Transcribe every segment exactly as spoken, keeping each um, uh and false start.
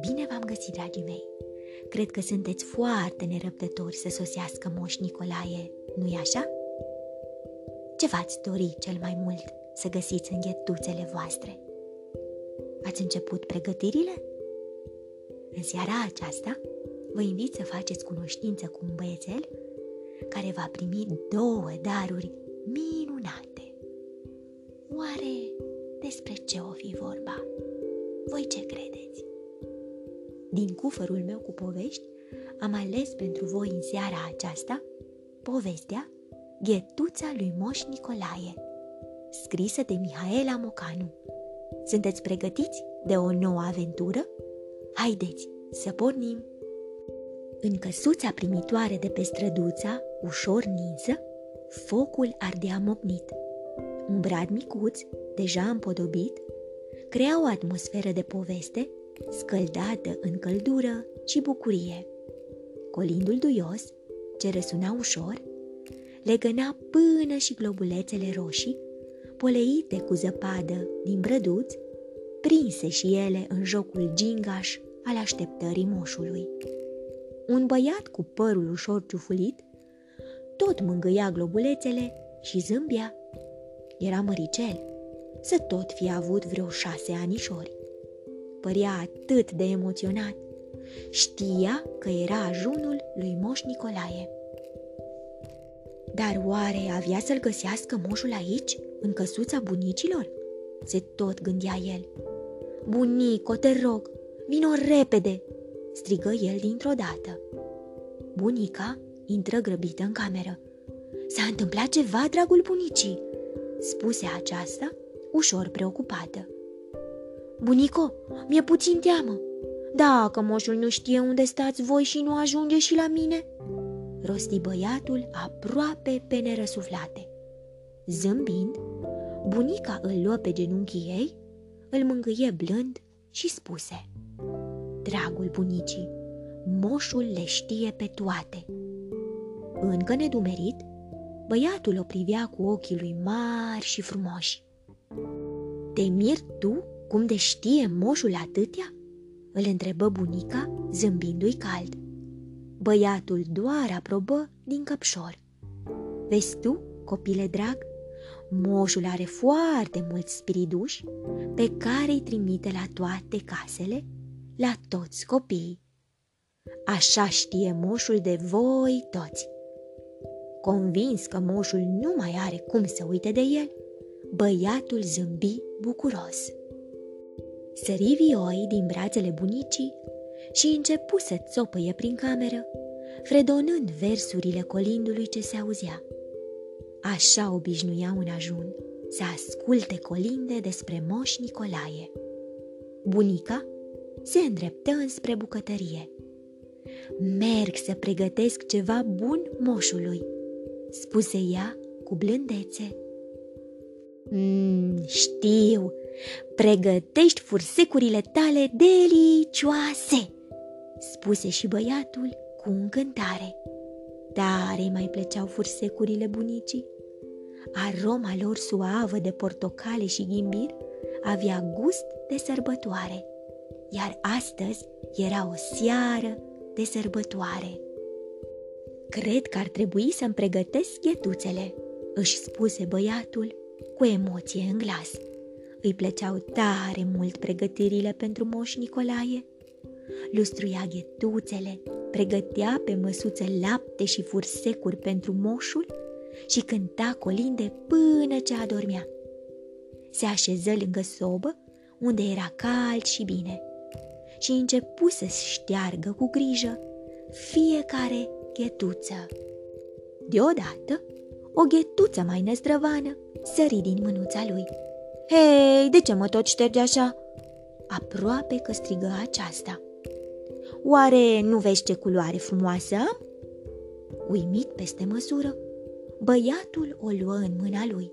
Bine v-am găsit, dragii mei! Cred că sunteți foarte nerăbdători să sosească Moș Nicolae, nu-i așa? Ce v-ați dori cel mai mult să găsiți în ghetuțele voastre? Ați început pregătirile? În seara aceasta vă invit să faceți cunoștință cu un băiețel care va primi două daruri minunate. Oare despre ce o fi vorba? Voi ce credeți? Din cufărul meu cu povești am ales pentru voi în seara aceasta povestea Ghetuța lui Moș Nicolae, scrisă de Mihaela Mocanu. Sunteți pregătiți de o nouă aventură? Haideți să pornim! În căsuța primitoare de pe străduța, ușor ninsă, focul ardea mocnit. Un brad micuț, deja împodobit, crea o atmosferă de poveste, scăldată în căldură și bucurie. Colindul duios, ce răsuna ușor, legăna până și globulețele roșii, poleite cu zăpadă din brăduți, prinse și ele în jocul gingaș al așteptării moșului. Un băiat cu părul ușor ciufulit tot mângâia globulețele și zâmbea. Era măricel, să tot fi avut vreo șase anișori. Părea atât de emoționat. Știa că era ajunul lui Moș Nicolae. Dar oare avea să-l găsească moșul aici, în căsuța bunicilor? Se tot gândea el. Bunico, te rog, vino repede! Strigă el dintr-o dată. Bunica intră grăbită în cameră. S-a întâmplat ceva, dragul bunicii? Spuse aceasta, ușor preocupată. Bunico, mi-e puțin teamă. Dacă moșul nu știe unde stați voi și nu ajunge și la mine? Rosti băiatul aproape pe nerăsuflate. Zâmbind, bunica îl luă pe genunchii ei, îl mângâie blând și spuse: Dragul bunicii, moșul le știe pe toate. Încă nedumerit, băiatul o privea cu ochii lui mari și frumoși. Te miri tu cum de știe moșul atâtea? Îl întrebă bunica, zâmbindu-i cald. Băiatul doar aprobă din căpșor. Vezi tu, copile drag, moșul are foarte mulți spiriduși pe care îi trimite la toate casele, la toți copiii. Așa știe moșul de voi toți. Convins că moșul nu mai are cum să uite de el, băiatul zâmbi bucuros. Sări vioi din brațele bunicii și începu să țopăie prin cameră, fredonând versurile colindului ce se auzea. Așa obișnuia un ajun, să asculte colinde despre Moș Nicolae. Bunica se îndreptă înspre bucătărie. Merg să pregătesc ceva bun moșului, spuse ea cu blândețe. Mm, știu, pregătești fursecurile tale delicioase, spuse și băiatul cu încântare. Tare mai plăceau fursecurile bunicii. Aroma lor suavă de portocale și ghimbir avea gust de sărbătoare, iar astăzi era o seară de sărbătoare. Cred că ar trebui să-mi pregătesc ghetuțele, își spuse băiatul cu emoție în glas. Îi plăceau tare mult pregătirile pentru Moș Nicolae. Lustruia ghetuțele, pregătea pe măsuță lapte și fursecuri pentru moșul și cânta colinde până ce adormea. Se așeză lângă sobă, unde era cald și bine, și începu să șteargă cu grijă fiecare ghetuță. Deodată, o ghetuță mai năzdrăvană sări din mânuța lui. Hei, de ce mă tot ștergi așa?" Aproape că strigă aceasta. Oare nu vezi ce culoare frumoasă?" Uimit peste măsură, băiatul o luă în mâna lui.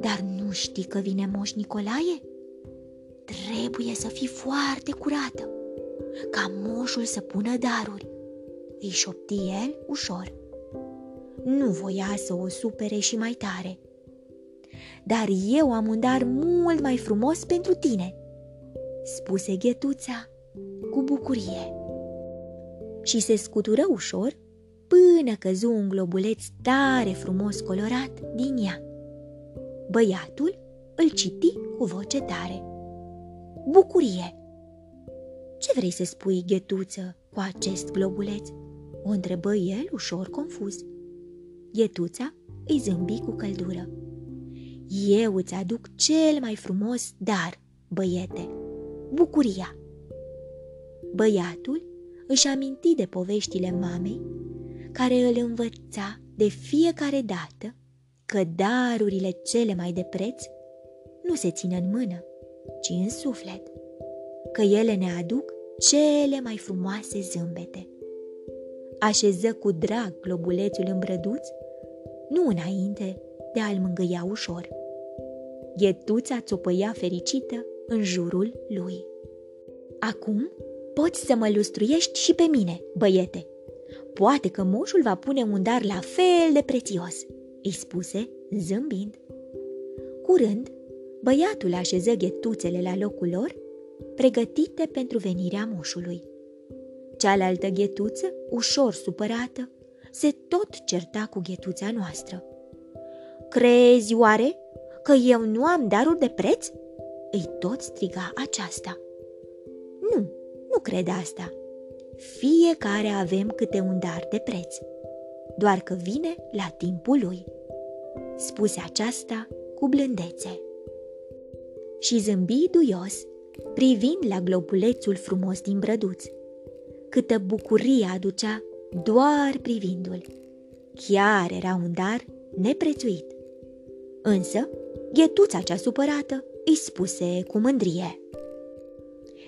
Dar nu știi că vine Moș Nicolae? Trebuie să fii foarte curată, ca moșul să pună daruri, îi șopti el ușor. Nu voia să o supere și mai tare. dar eu am un dar mult mai frumos pentru tine," spuse Ghetuța cu bucurie. Și se scutură ușor până căzu un globuleț tare frumos colorat din ea. Băiatul îl citi cu voce tare. "Bucurie! Ce vrei să spui, Ghetuță, cu acest globuleț?" o întrebă el ușor confuz. Ghetuța îi zâmbi cu căldură. "Eu îți aduc cel mai frumos dar, băiete, bucuria." Băiatul își aminti de poveștile mamei, care îl învăța de fiecare dată că darurile cele mai de preț nu se țin în mână, ci în suflet, că ele ne aduc cele mai frumoase zâmbete. Așeză cu drag globulețul în brăduț, nu înainte de a-l mângâia ușor. Ghetuța țopăia fericită în jurul lui. "Acum poți să mă lustruiești și pe mine, băiete. Poate că moșul va pune un dar la fel de prețios," îi spuse zâmbind. Curând, băiatul așeză ghetuțele la locul lor, pregătite pentru venirea moșului. Cealaltă ghetuță, ușor supărată, se tot certa cu ghetuța noastră. "Crezi oare că eu nu am daruri de preț?" îi tot striga aceasta. "Nu, nu cred asta. Fiecare avem câte un dar de preț, doar că vine la timpul lui," spuse aceasta cu blândețe. Și zâmbi duios, privind la globulețul frumos din brăduț. Câtă bucurie aducea doar privindu-l! Chiar era un dar neprețuit. Însă, ghetuța cea supărată îi spuse cu mândrie: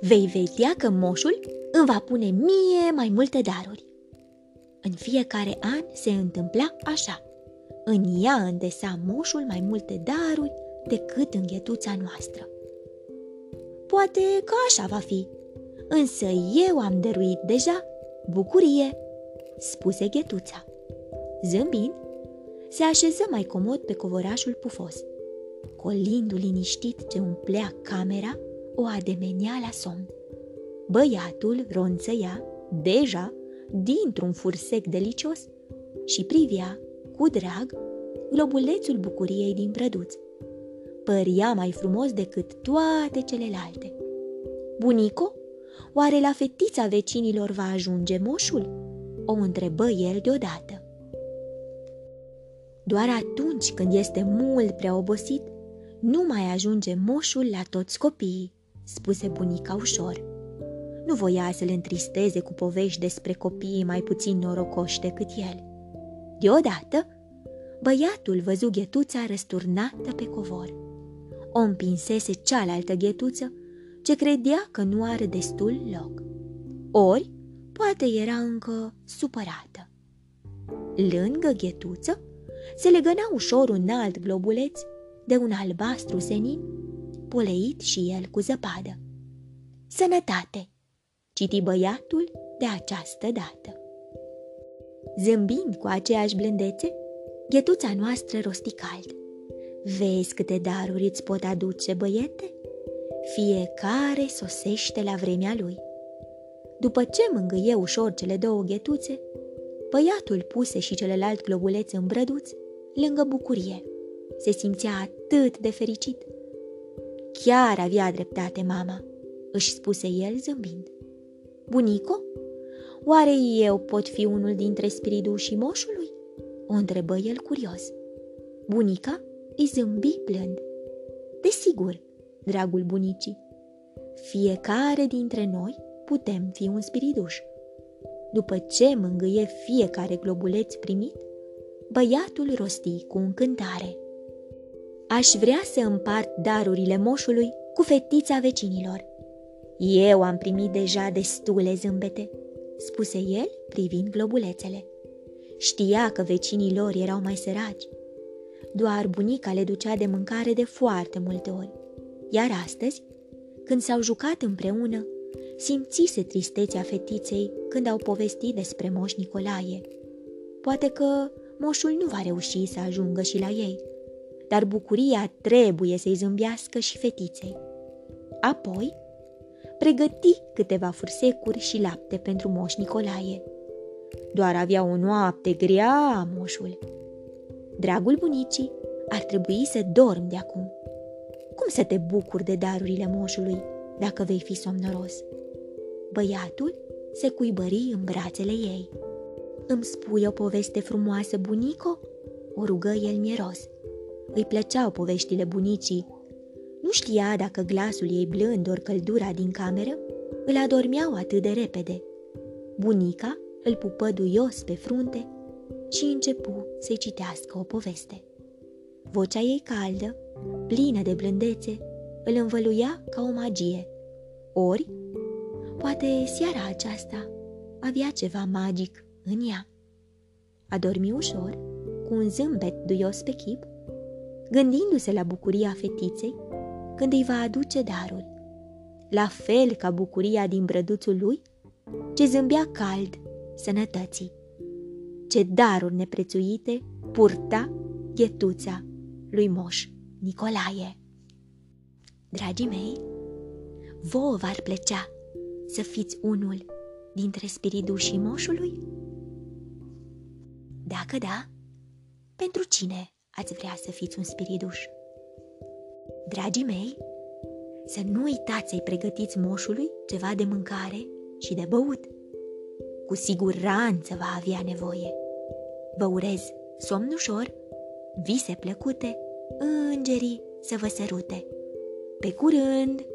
"Vei vedea că moșul îmi va pune mie mai multe daruri." În fiecare an se întâmpla așa. În ea îndesa moșul mai multe daruri decât în ghetuța noastră. "Poate că așa va fi, însă eu am dăruit deja bucurie," spuse ghetuța. Zâmbind, se așeză mai comod pe covorașul pufos. Colindu-l liniștit ce umplea camera, o ademenea la somn. Băiatul ronțăia deja dintr-un fursec delicios și privea cu drag globulețul bucuriei din brăduț. Părea mai frumos decât toate celelalte. "Bunico, oare la fetița vecinilor va ajunge moșul?" o întrebă el deodată. "Doar atunci când este mult prea obosit, nu mai ajunge moșul la toți copiii," spuse bunica ușor. Nu voia să-l întristeze cu povești despre copiii mai puțin norocoși decât el. Deodată, băiatul văzu ghetuța răsturnată pe covor. O împinsese cealaltă ghetuță, ce credea că nu are destul loc. Ori, poate era încă supărată. Lângă ghetuță se legăna ușor un alt globuleț de un albastru senin, poleit și el cu zăpadă. "Sănătate!" citi băiatul de această dată. Zâmbind cu aceeași blândețe, ghetuța noastră rosti cald: "Vezi câte daruri îți pot aduce, băiete? Fiecare sosește la vremea lui." După ce mângâie ușor cele două ghetuțe, băiatul puse și celălalt globuleț în brăduț lângă bucurie. Se simțea atât de fericit. "Chiar avea dreptate mama," își spuse el zâmbind. "Bunico, oare eu pot fi unul dintre spiridușii moșului?" o întrebă el curios. Bunica îi zâmbi plând. "Desigur, dragul bunicii, fiecare dintre noi putem fi un spiriduș." După ce mângâie fiecare globuleț primit, băiatul rosti cu încântare: "Aș vrea să împart darurile moșului cu fetița vecinilor. Eu am primit deja destule zâmbete," spuse el privind globulețele. Știa că vecinii lor erau mai săraci. Doar bunica le ducea de mâncare de foarte multe ori. Iar astăzi, când s-au jucat împreună, simțise tristețea fetiței când au povestit despre moș Nicolae. Poate că moșul nu va reuși să ajungă și la ei, dar bucuria trebuie să-i zâmbească și fetiței. Apoi, pregăti câteva fursecuri și lapte pentru moș Nicolae. Doar avea o noapte grea, moșul. Dragul bunicii, ar trebui să dormi de acum. Cum să te bucuri de darurile moșului dacă vei fi somnoros? Băiatul se cuibări în brațele ei. Îmi spui o poveste frumoasă, bunico? O rugă el mieros. Îi plăceau poveștile bunicii. Nu știa dacă glasul ei blând ori căldura din cameră îl adormeau atât de repede. Bunica îl pupă duios pe frunte și începu să-i citească o poveste. Vocea ei caldă, plină de blândețe, îl învăluia ca o magie. Ori, poate seara aceasta avea ceva magic în ea. A dormit ușor, cu un zâmbet duios pe chip, gândindu-se la bucuria fetiței când îi va aduce darul. La fel ca bucuria din brăduțul lui, ce zâmbea cald sănătății. Ce daruri neprețuite purta ghetuța lui moș Nicolae. Dragii mei, vouă v-ar plăcea să fiți unul dintre spiridușii moșului? Dacă da, pentru cine ați vrea să fiți un spiriduș? Dragii mei, să nu uitați să-i pregătiți moșului ceva de mâncare și de băut. Cu siguranță va avea nevoie. Vă urez somn ușor, vise plăcute, îngerii să vă sărute. Pe curând!